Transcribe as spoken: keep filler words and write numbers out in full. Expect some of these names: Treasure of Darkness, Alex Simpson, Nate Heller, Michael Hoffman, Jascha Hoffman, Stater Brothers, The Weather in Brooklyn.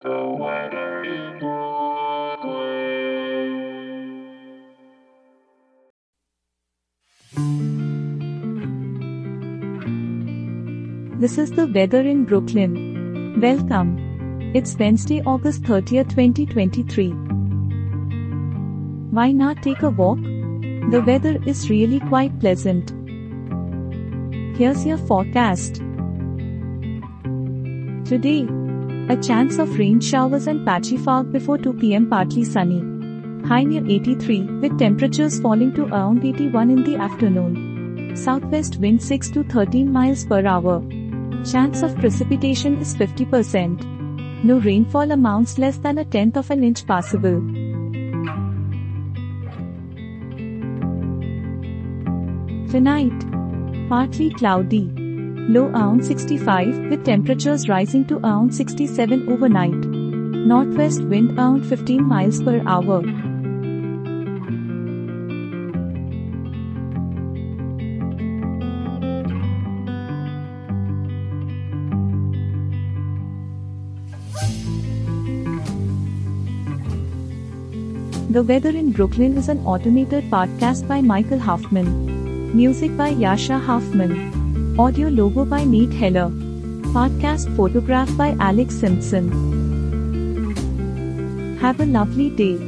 The Weather in Brooklyn. This is The Weather in Brooklyn. Welcome. It's Wednesday, August thirtieth, twenty twenty-three. Why not take a walk? The weather is really quite pleasant. Here's your forecast. Today, a chance of rain showers and patchy fog before two p.m. partly sunny. High near eighty-three, with temperatures falling to around eighty-one in the afternoon. Southwest wind six to thirteen miles per hour. Chance of precipitation is fifty percent. No rainfall amounts less than a tenth of an inch possible. Tonight, partly cloudy. Low around sixty-five, with temperatures rising to around sixty-seven overnight. Northwest wind around fifteen miles per hour. The Weather in Brooklyn is an automated podcast by Michael Hoffman. Music by Jascha Hoffman. Audio logo by Nate Heller. Podcast photograph by Alex Simpson. Have a lovely day.